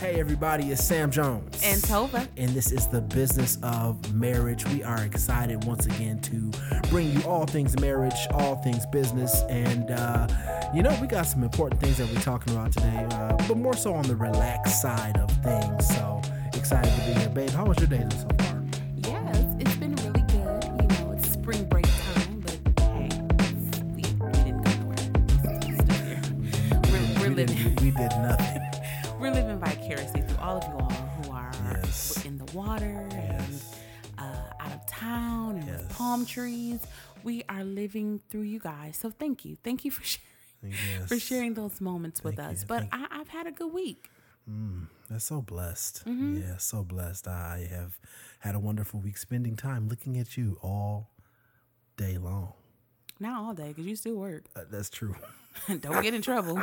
Hey everybody, it's Sam Jones and Tova, and this is the Business of Marriage. We are excited once again to bring you all things marriage, all things business, and we got some important things that we're talking about today, but more so on the relaxed side of things. So excited to be here, babe. How was your day so far? Yeah, it's been really good. You know, it's spring break time, but hey, we didn't go nowhere. We're living. We did nothing. We're living vicariously through all of you all who are in the water and out of town and with palm trees. We are living through you guys. So thank you. Thank you for sharing those moments with us. But I've had a good week. That's so blessed. Mm-hmm. Yeah, so blessed. I have had a wonderful week spending time looking at you all day long. Not all day, because you still work. That's true. Don't get in trouble.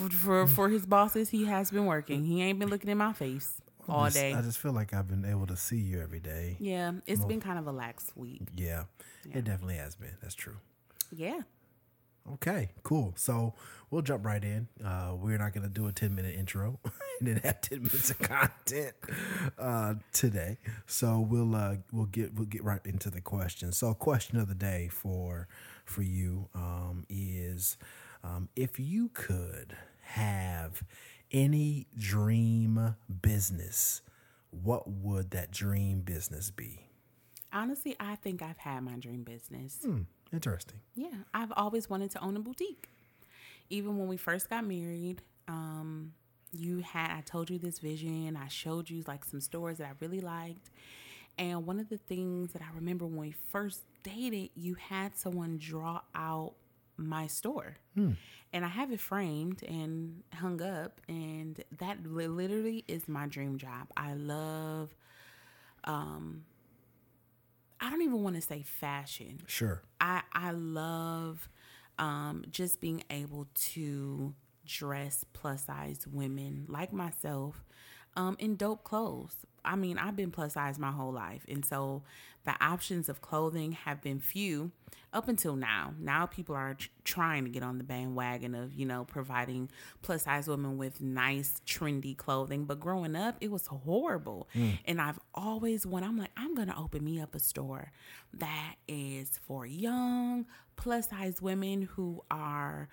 For his bosses, he has been working. He ain't been looking in my face all day. I just feel like I've been able to see you every day. Yeah, it's been kind of a lax week. Yeah, it definitely has been. That's true. Yeah. Okay, cool. So we'll jump right in. We're not going to do a 10-minute intro and then have 10 minutes of content today. So we'll get right into the question. So question of the day for you is, if you could have any dream business, what would that dream business be? Honestly, I think I've had my dream business. Interesting. Yeah. I've always wanted to own a boutique. Even when we first got married, I told you this vision. I showed you like some stores that I really liked. And one of the things that I remember when we first dated, you had someone draw out my store. And I have it framed and hung up. And that literally is my dream job. I love, I don't even want to say fashion. Sure. I love just being able to dress plus size women like myself in dope clothes. I mean, I've been plus size my whole life. And so the options of clothing have been few up until now. Now people are trying to get on the bandwagon of, providing plus size women with nice, trendy clothing. But growing up, it was horrible. And I've always I'm going to open me up a store that is for young plus size women who are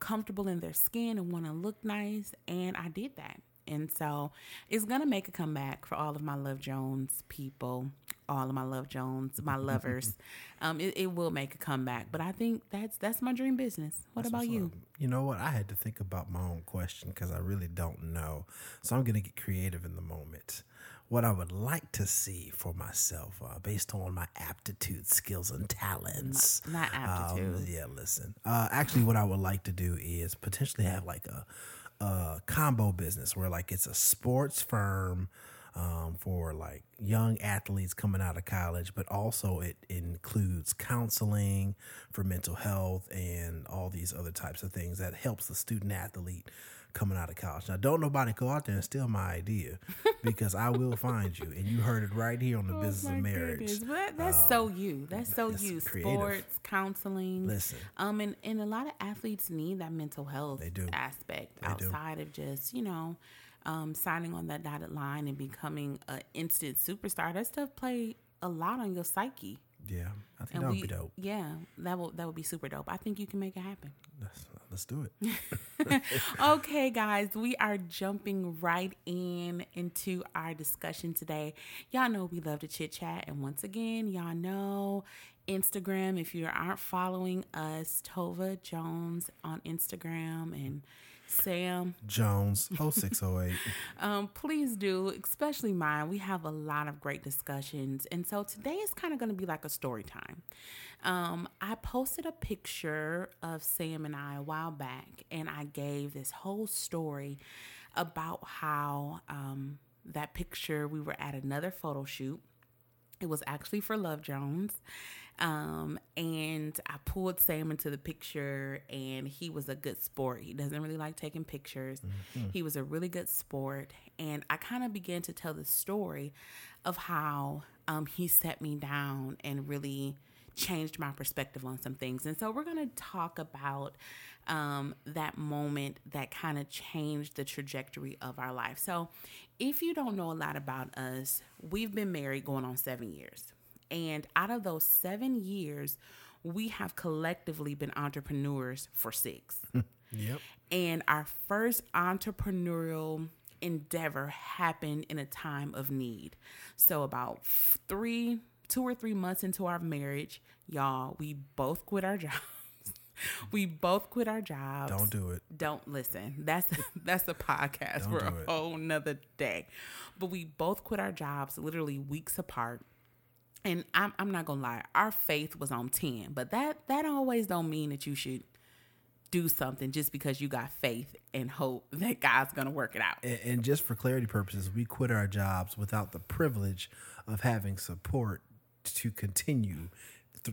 comfortable in their skin and want to look nice. And I did that. And so it's going to make a comeback for all of my Love Jones people, all of my Love Jones, my lovers. It will make a comeback. But I think that's my dream business. What about you? You know what? I had to think about my own question because I really don't know. So I'm going to get creative in the moment. What I would like to see for myself based on my aptitude, skills, and talents. Not aptitude. Listen. Actually, what I would like to do is potentially have like a combo business where like it's a sports firm for like young athletes coming out of college, but also it includes counseling for mental health and all these other types of things that helps the student athlete coming out of college. Now, don't nobody go out there and steal my idea because I will find you. And you heard it right here on the Business of Marriage. That's so you. That's so you. Creative. Sports, counseling. Listen. And a lot of athletes need that mental health aspect of just, signing on that dotted line and becoming an instant superstar. That stuff play a lot on your psyche. Yeah, I think that would be dope. Yeah, that would be super dope. I think you can make it happen. Let's do it. Okay, guys, we are jumping right into our discussion today. Y'all know we love to chit-chat. And once again, y'all know Instagram. If you aren't following us, Tova Jones on Instagram and Sam Jones 0608. Please do, especially mine. We have a lot of great discussions. And so today is kind of going to be like a story time. I posted a picture of Sam and I a while back, and I gave this whole story about how that picture, we were at another photo shoot. It was actually for Love Jones. And I pulled Sam into the picture, and he was a good sport. He doesn't really like taking pictures. Mm-hmm. He was a really good sport. And I kind of began to tell the story of how he set me down and really changed my perspective on some things. And so we're going to talk about that moment that kind of changed the trajectory of our life. So if you don't know a lot about us, we've been married going on 7 years. And out of those 7 years, we have collectively been entrepreneurs for 6. Yep. And our first entrepreneurial endeavor happened in a time of need. So about 2 or 3 months into our marriage, y'all, we both quit our jobs. We both quit our jobs. Don't do it. Don't listen. That's a podcast for a whole nother day. But we both quit our jobs literally weeks apart. And I'm not gonna lie, our faith was on 10, but that always don't mean that you should do something just because you got faith and hope that God's gonna work it out. And just for clarity purposes, we quit our jobs without the privilege of having support to continue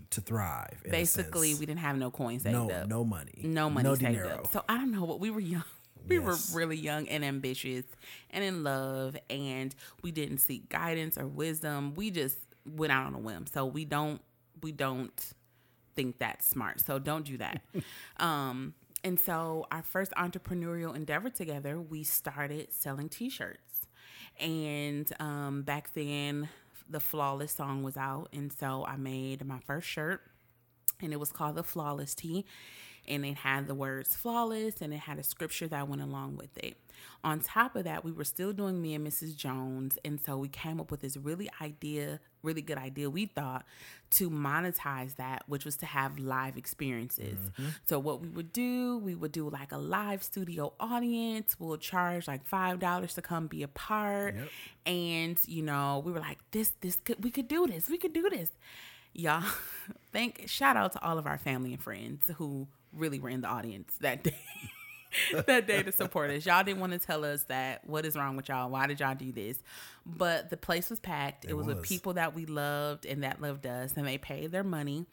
to thrive. Basically, we didn't have no coins saved up. No money. No money saved up. So I don't know, but we were young. We were really young and ambitious and in love, and we didn't seek guidance or wisdom. We just went out on a whim. So we don't think that's smart. So don't do that. And so our first entrepreneurial endeavor together, we started selling t-shirts. And back then, The Flawless song was out. And so I made my first shirt, and it was called The Flawless Tee. And it had the words flawless, and it had a scripture that went along with it. On top of that, we were still doing Me and Mrs. Jones. And so we came up with this really good idea, we thought, to monetize that, which was to have live experiences. Mm-hmm. So what we would do like a live studio audience. We'll charge like $5 to come be a part. Yep. And, you know, we were like, we could do this. Y'all, shout out to all of our family and friends who really were in the audience that day. That day to support us. Y'all didn't want to tell us that what is wrong with y'all? Why did y'all do this? But the place was packed. It was with people that we loved and that loved us, and they paid their money.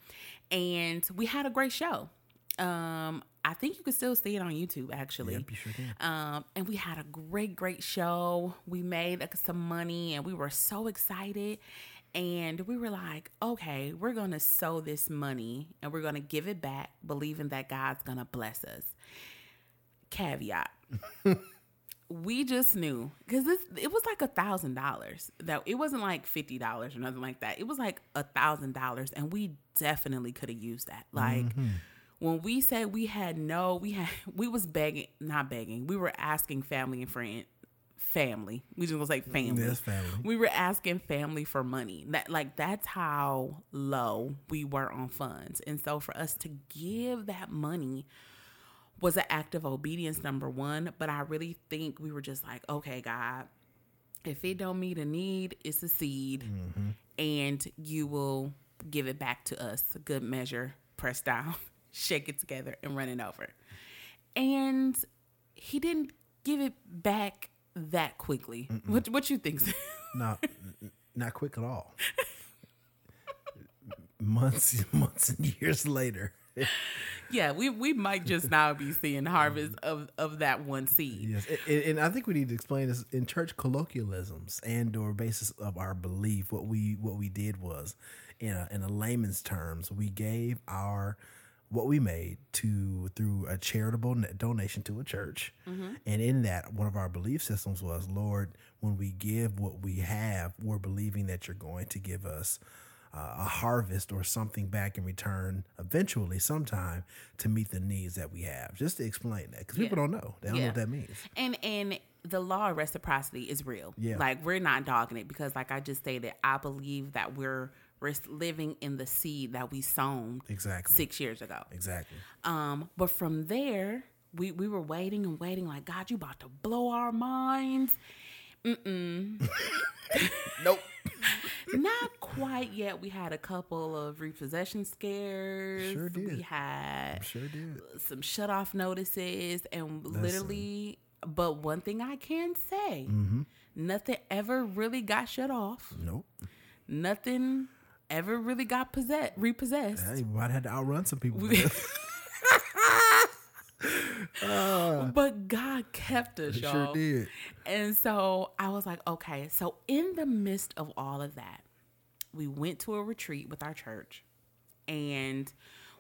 And we had a great show. I think you can still see it on YouTube, actually. Yep, you sure can. And we had a great show. We made some money, and we were so excited. And we were like, okay, we're going to sow this money, and we're going to give it back, believing that God's going to bless us. Caveat. We just knew, because it was like $1,000. That it wasn't like $50 or nothing like that. It was like $1,000, and we definitely could have used that. Like, when we said we was begging, not begging. We were asking family and friends. Family. We just gonna say family. Yes, family. We were asking family for money. That's how low we were on funds. And so for us to give that money was an act of obedience, number one. But I really think we were just like, okay, God, if it don't meet a need, it's a seed. Mm-hmm. And you will give it back to us. A good measure, pressed down, shake it together, and run it over. And he didn't give it back that quickly. Mm-mm. What you think? Not quick at all. Months and years later. Yeah, we might just now be seeing harvest of that one seed. Yes, and I think we need to explain this in church colloquialisms and or basis of our belief. What we did was, in a layman's terms, we gave what we made through a charitable donation to a church. Mm-hmm. And in that, one of our belief systems was, Lord, when we give what we have, we're believing that you're going to give us a harvest or something back in return eventually sometime to meet the needs that we have. Just to explain that, because people don't know. They don't know what that means. And the law of reciprocity is real. Yeah. Like, we're not dogging it, because like I just stated, I believe that we're living in the seed that we sown 6 years ago. Exactly. But from there, we were waiting and waiting, like, God, you about to blow our minds. Nope. Not quite yet. We had a couple of repossession scares. Sure did. We had some shut-off notices. And literally, but one thing I can say, nothing ever really got shut off. Nope. Nothing ever really got repossessed. Hey, might have to outrun some people. But God kept us, y'all. Sure did. And so I was like, okay. So in the midst of all of that, we went to a retreat with our church, and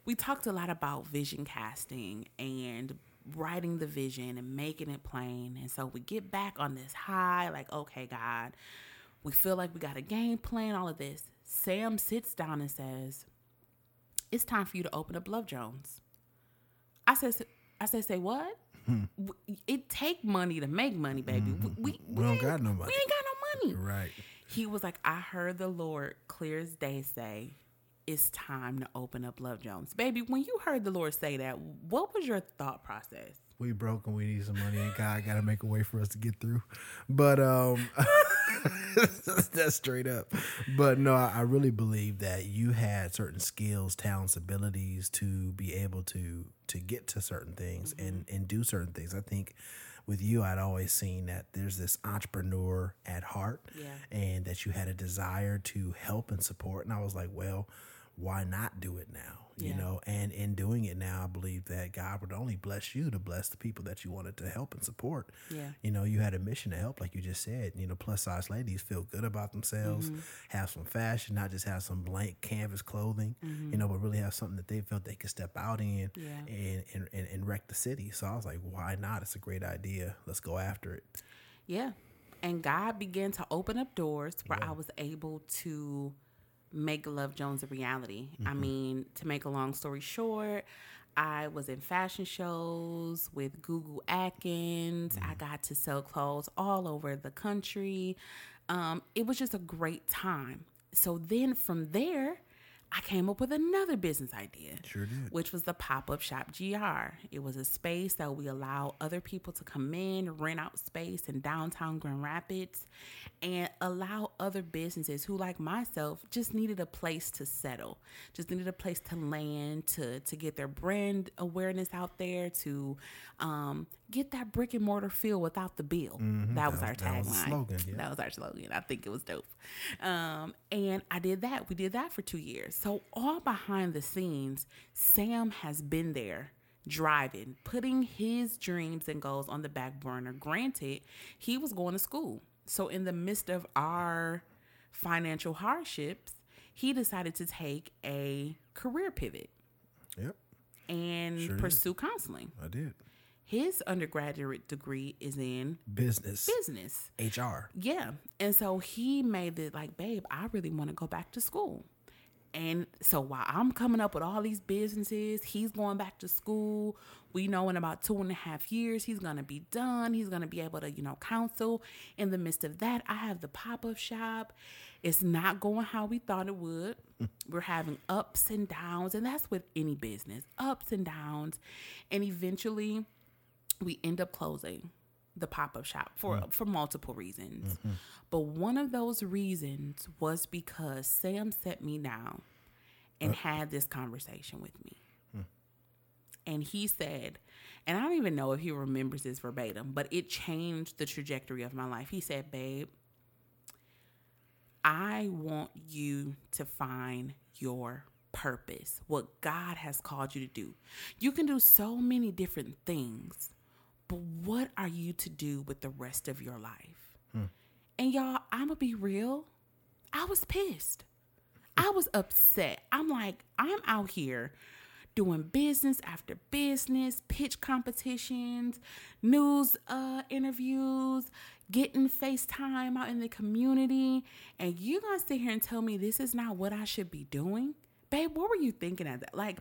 we talked a lot about vision casting and writing the vision and making it plain. And so we get back on this high, like, okay, God, we feel like we got a game plan, all of this. Sam sits down and says, it's time for you to open up Love Jones. I said, say what? It take money to make money, baby. Mm-hmm. We don't got no money. We ain't got no money. Right. He was like, I heard the Lord clear as day say, it's time to open up Love Jones. Baby, when you heard the Lord say that, what was your thought process? We broke and we need some money, and God got to make a way for us to get through. But that's straight up. But no, I really believe that you had certain skills, talents, abilities to be able to get to certain things, mm-hmm. and do certain things. I think with you, I'd always seen that there's this entrepreneur at heart, yeah. and that you had a desire to help and support. And I was like, well, why not do it now? You know, and in doing it now, I believe that God would only bless you to bless the people that you wanted to help and support. Yeah. You know, you had a mission to help, like you just said, you know, plus size ladies feel good about themselves, mm-hmm. have some fashion, not just have some blank canvas clothing, mm-hmm. you know, but really have something that they felt they could step out in, yeah. and wreck the city. So I was like, why not? It's a great idea. Let's go after it. Yeah. And God began to open up doors where I was able to make Love Jones a reality. Mm-hmm. I mean, to make a long story short, I was in fashion shows with Gugu Atkins. Mm-hmm. I got to sell clothes all over the country. It was just a great time. So then from there, I came up with another business idea, sure did. Which was the pop-up shop GR. It was a space that we allow other people to come in, rent out space in downtown Grand Rapids, and allow other businesses who, like myself, just needed a place to settle, just needed a place to land, to get their brand awareness out there, to get that brick and mortar feel without the bill. Mm-hmm. That was our tagline. Yeah. That was our slogan. I think it was dope. And I did that. We did that for 2 years. So all behind the scenes, Sam has been there driving, putting his dreams and goals on the back burner. Granted, he was going to school. So in the midst of our financial hardships, he decided to take a career pivot. Yep. And sure pursue counseling. I did. His undergraduate degree is in business, HR. Yeah. And so he made it like, babe, I really want to go back to school. And so while I'm coming up with all these businesses, he's going back to school. We know in about 2.5 years, he's going to be done. He's going to be able to, you know, counsel. In the midst of that, I have the pop-up shop. It's not going how we thought it would. We're having ups and downs. And that's with any business, ups and downs. And eventually, we end up closing the pop-up shop for multiple reasons. Mm-hmm. But one of those reasons was because Sam set me down and had this conversation with me. Mm. And he said, and I don't even know if he remembers this verbatim, but it changed the trajectory of my life. He said, babe, I want you to find your purpose, what God has called you to do. You can do so many different things. But what are you to do with the rest of your life? Hmm. And y'all, I'm going to be real. I was pissed. I was upset. I'm like, I'm out here doing business after business, pitch competitions, news interviews, getting FaceTime out in the community. And you're going to sit here and tell me this is not what I should be doing? Babe, what were you thinking at that? Like,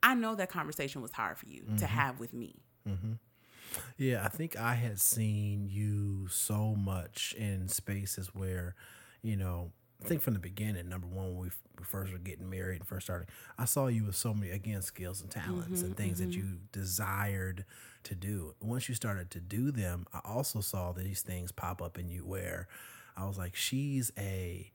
I know that conversation was hard for you mm-hmm. to have with me. Mm-hmm. Yeah, I think I had seen you so much in spaces where, you know, I think from the beginning, number one, when we first were getting married and first started, I saw you with so many, again, skills and talents mm-hmm, and things mm-hmm. that you desired to do. Once you started to do them, I also saw these things pop up in you where I was like, she's a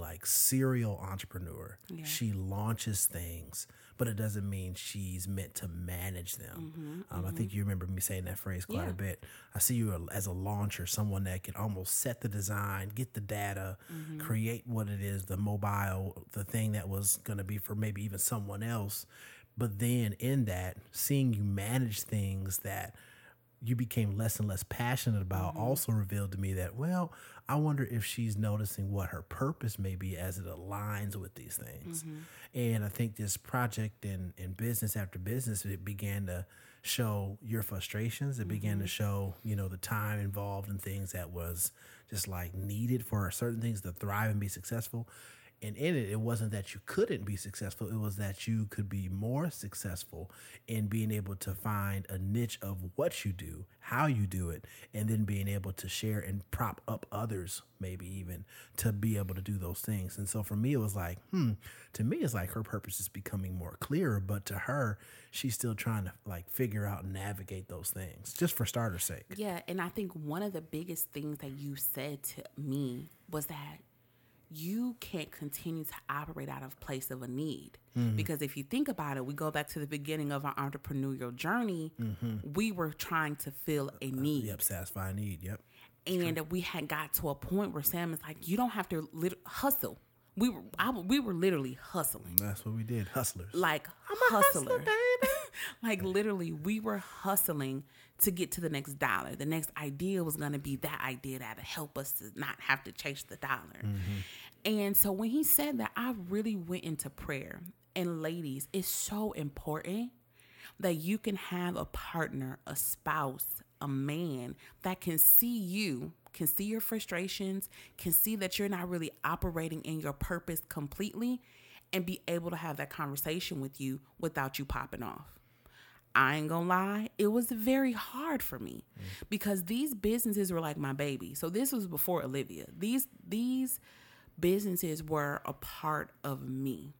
like serial entrepreneur. Yeah. She launches things, but it doesn't mean she's meant to manage them. Mm-hmm, mm-hmm. I think you remember me saying that phrase quite a bit. I see you as a launcher, someone that can almost set the design, get the data, mm-hmm. create what it is, the mobile, the thing that was going to be for maybe even someone else. But then in that, seeing you manage things that you became less and less passionate about also revealed to me that, well, I wonder if she's noticing what her purpose may be as it aligns with these things. Mm-hmm. And I think this project and business after business, it began to show your frustrations. It began to show, you know, the time involved in things that was just like needed for certain things to thrive and be successful. And in it, it wasn't that you couldn't be successful. It was that you could be more successful in being able to find a niche of what you do, how you do it, and then being able to share and prop up others, maybe even to be able to do those things. And so for me, it was like, to me, it's like her purpose is becoming more clearer. But to her, she's still trying to like figure out and navigate those things just for starter's sake. Yeah. And I think one of the biggest things that you said to me was that you can't continue to operate out of place of a need. Because if you think about it, we go back to the beginning of our entrepreneurial journey. We were trying to fill a need. Satisfy a need, And we had got to a point where Sam is like, you don't have to hustle. We were literally hustling. That's what we did, hustlers. Like, I'm a hustler, baby. Like, literally, we were hustling to get to the next dollar. The next idea was going to be that idea that would help us to not have to chase the dollar. And so when he said that, I really went into prayer. And ladies, it's so important that you can have a partner, a spouse, a man that can see you, can see your frustrations, can see that you're not really operating in your purpose completely, and be able to have that conversation with you without you popping off. I ain't gonna lie, it was very hard for me because these businesses were like my baby. So this was before Olivia. These businesses were a part of me.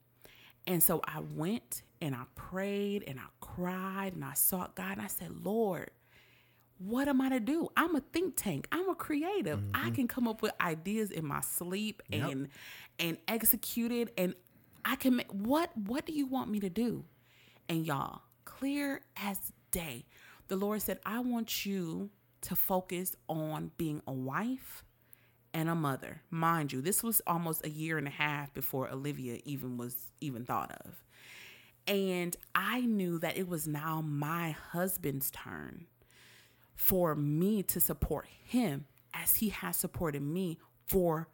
And so I went and I prayed and I cried and I sought God and I said, Lord, what am I to do? I'm a think tank. I'm a creative. I can come up with ideas in my sleep and execute it. And I can make, what do you want me to do? And y'all, clear as day, the Lord said, I want you to focus on being a wife and a mother. Mind you, this was almost a year and a half before Olivia was even thought of. And I knew that it was now my husband's turn for me to support him as he has supported me for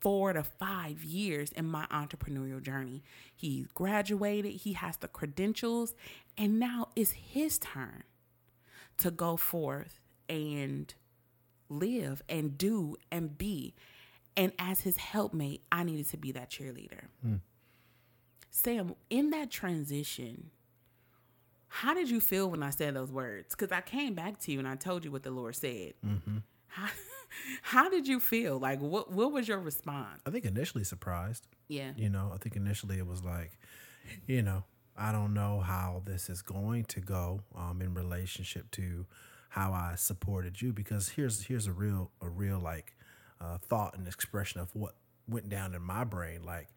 4 to 5 years in my entrepreneurial journey. He graduated, he has the credentials, and now it's his turn to go forth and live and do and be. And as his helpmate, I needed to be that cheerleader. Sam, in that transition, how did you feel when I said those words? Because I came back to you and I told you what the Lord said. How did you feel? Like, what was your response? I think initially surprised. Yeah. You know, I think initially it was like, you know, I don't know how this is going to go in relationship to how I supported you. Because here's a real like thought and expression of what went down in my brain. Like,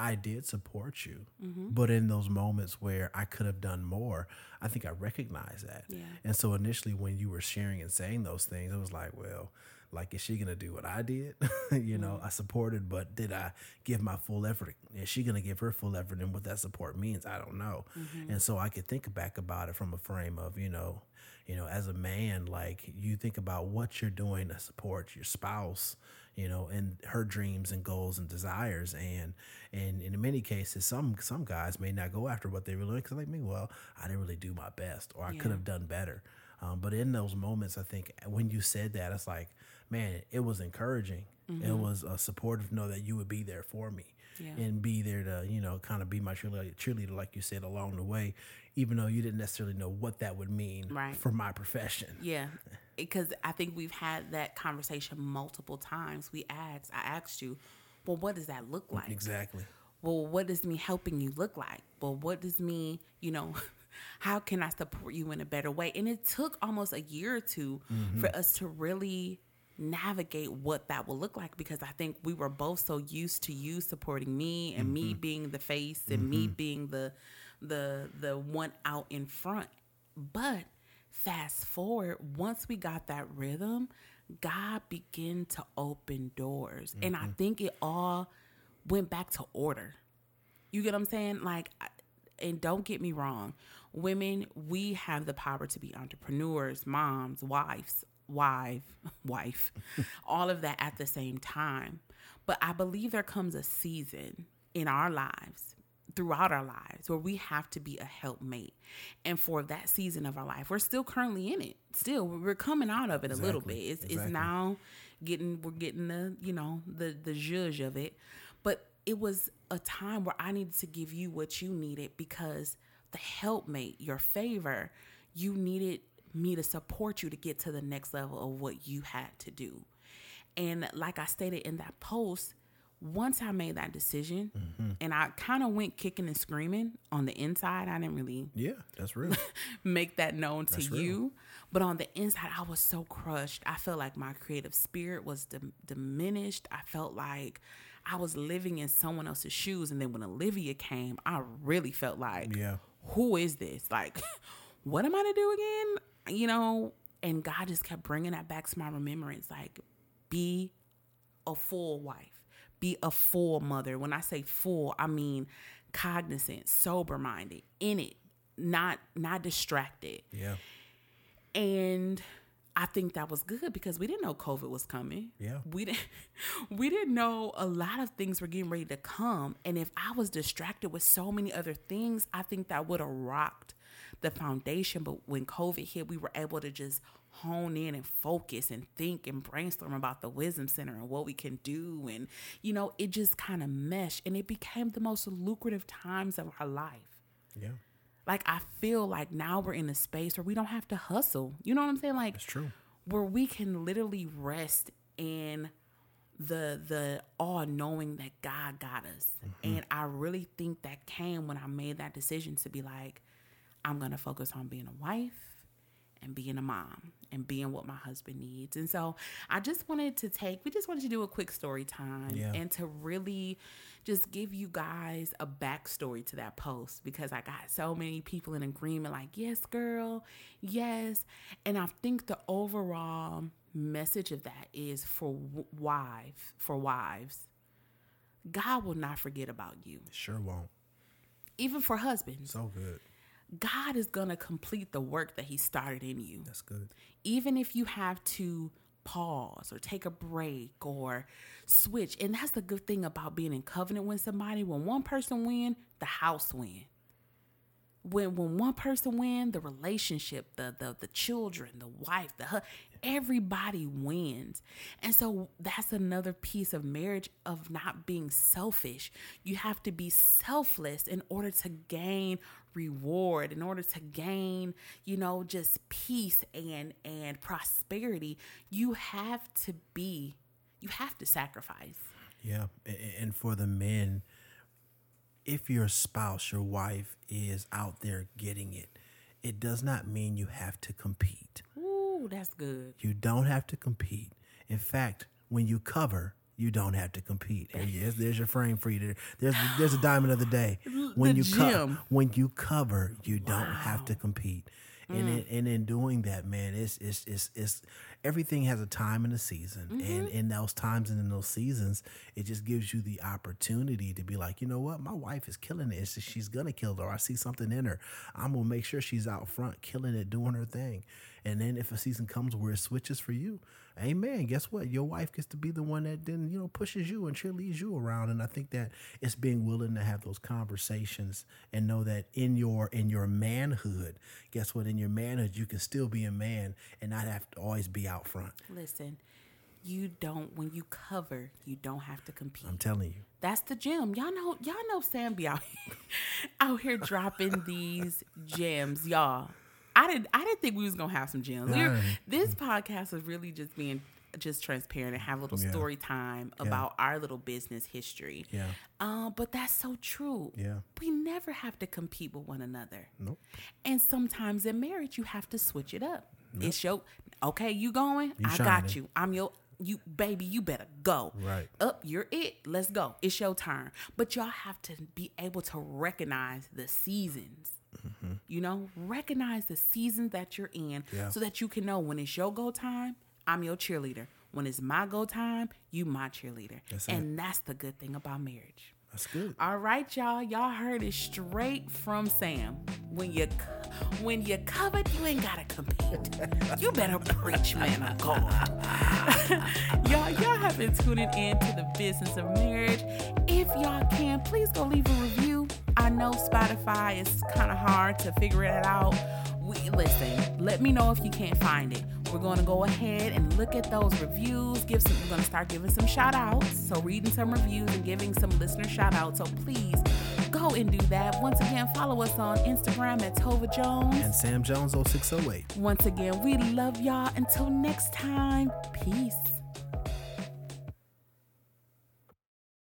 I did support you, but in those moments where I could have done more, I think I recognized that. Yeah. And so initially when you were sharing and saying those things, it was like, well, like, is she going to do what I did? You know, I supported, but did I give my full effort? Is she going to give her full effort? And what that support means, I don't know. And so I could think back about it from a frame of, you know, as a man, like, you think about what you're doing to support your spouse, you know, and her dreams and goals and desires. And in many cases, some guys may not go after what they really, because like me, well, I didn't really do my best, or I could have done better. But in those moments, I think when you said that, it's like, man, it was encouraging. It was a supportive know that you would be there for me and be there to, you know, kind of be my cheerleader, like you said, along the way, even though you didn't necessarily know what that would mean for my profession. Yeah. Because I think we've had that conversation multiple times. I asked you, well, what does that look like? Exactly. Well, what does me helping you look like? Well, what does me, you know, how can I support you in a better way? And it took almost a year or two for us to really navigate what that will look like, because I think we were both so used to you supporting me and me being the face and me being the one out in front. But fast forward, once we got that rhythm, God began to open doors. And I think it all went back to order. You get what I'm saying? Like, and don't get me wrong, women, we have the power to be entrepreneurs, moms, wife, all of that at the same time. But I believe there comes a season in our lives, throughout our lives, where we have to be a helpmate. And for that season of our life, we're still currently in it. Still, we're coming out of it a little bit. It's now we're getting the zhuzh of it. But it was a time where I needed to give you what you needed, because the helpmate, your favor, you needed me to support you to get to the next level of what you had to do. And like I stated in that post, once I made that decision, mm-hmm. and I kind of went kicking and screaming on the inside, I didn't really that's real. make that known to that's you. Real. But on the inside, I was so crushed. I felt like my creative spirit was diminished. I felt like I was living in someone else's shoes. And then when Olivia came, I really felt like, who is this? Like, what am I to do again? And God just kept bringing that back to my remembrance. Like, be a full wife. Be a full mother. When I say full, I mean cognizant, sober-minded, in it, not distracted. Yeah. And I think that was good, because we didn't know COVID was coming. Yeah. We didn't know a lot of things were getting ready to come. And if I was distracted with so many other things, I think that would have rocked the foundation. But when COVID hit, we were able to just hone in and focus and think and brainstorm about the Wisdom Center and what we can do. And, it just kind of meshed, and it became the most lucrative times of our life. Yeah. Like, I feel like now we're in a space where we don't have to hustle. You know what I'm saying? Like, that's true. Where we can literally rest in the all knowing that God got us. Mm-hmm. And I really think that came when I made that decision to be like, I'm going to focus on being a wife and being a mom and being what my husband needs. And so I just wanted to do a quick story time and to really just give you guys a backstory to that post, because I got so many people in agreement, like, yes, girl, yes. And I think the overall message of that is for wives, God will not forget about you. Sure won't. Even for husbands. So good. God is going to complete the work that he started in you. That's good. Even if you have to pause or take a break or switch. And that's the good thing about being in covenant with somebody. When one person wins, the house wins. When one person wins, the relationship, the children, the wife, everybody wins. And so that's another piece of marriage, of not being selfish. You have to be selfless in order to gain reward, in order to gain, just peace and prosperity. You have to sacrifice. Yeah. And for the men, if your spouse, your wife is out there getting it, it does not mean you have to compete. Ooh, that's good. You don't have to compete. In fact, when you cover, you don't have to compete. And yes, there's your frame for you. There's a diamond of the day. When you cover, you don't have to compete. And in doing that, man, it's everything has a time and a season. Mm-hmm. And in those times and in those seasons, it just gives you the opportunity to be like, you know what? My wife is killing it. She's going to kill it. Or I see something in her. I'm going to make sure she's out front killing it, doing her thing. And then if a season comes where it switches for you, amen, guess what? Your wife gets to be the one that then, pushes you and cheerleads you around. And I think that it's being willing to have those conversations and know that in your manhood, guess what? In your manhood, you can still be a man and not have to always be out front. Listen, when you cover, you don't have to compete. I'm telling you. That's the gem. Y'all know Sam be out here dropping these gems, y'all. I didn't think we was going to have some gems. This podcast is really just being transparent and have a little story time about our little business history. Yeah. But that's so true. Yeah. We never have to compete with one another. Nope. And sometimes in marriage, you have to switch it up. Nope. It's your, okay, you going? I got you. I'm your... You baby, you better go. Right. Up, you're it. Let's go. It's your turn. But y'all have to be able to recognize the seasons. Mm-hmm. Recognize the seasons that you're in so that you can know when it's your go time, I'm your cheerleader. When it's my go time, you my cheerleader. That's it. That's the good thing about marriage. That's good. All right, y'all. Y'all heard it straight from Sam. When you're covered, you ain't gotta compete. You better preach, man of God. y'all have been tuning in to the business of marriage. If y'all can, please go leave a review. I know Spotify is kind of hard to figure it out. Listen, let me know if you can't find it. We're going to go ahead and look at those reviews. We're going to start giving some shout outs. So reading some reviews and giving some listener shout outs. So please go and do that. Once again, follow us on Instagram at Tova Jones. And Sam Jones0608. Once again, we love y'all. Until next time, peace.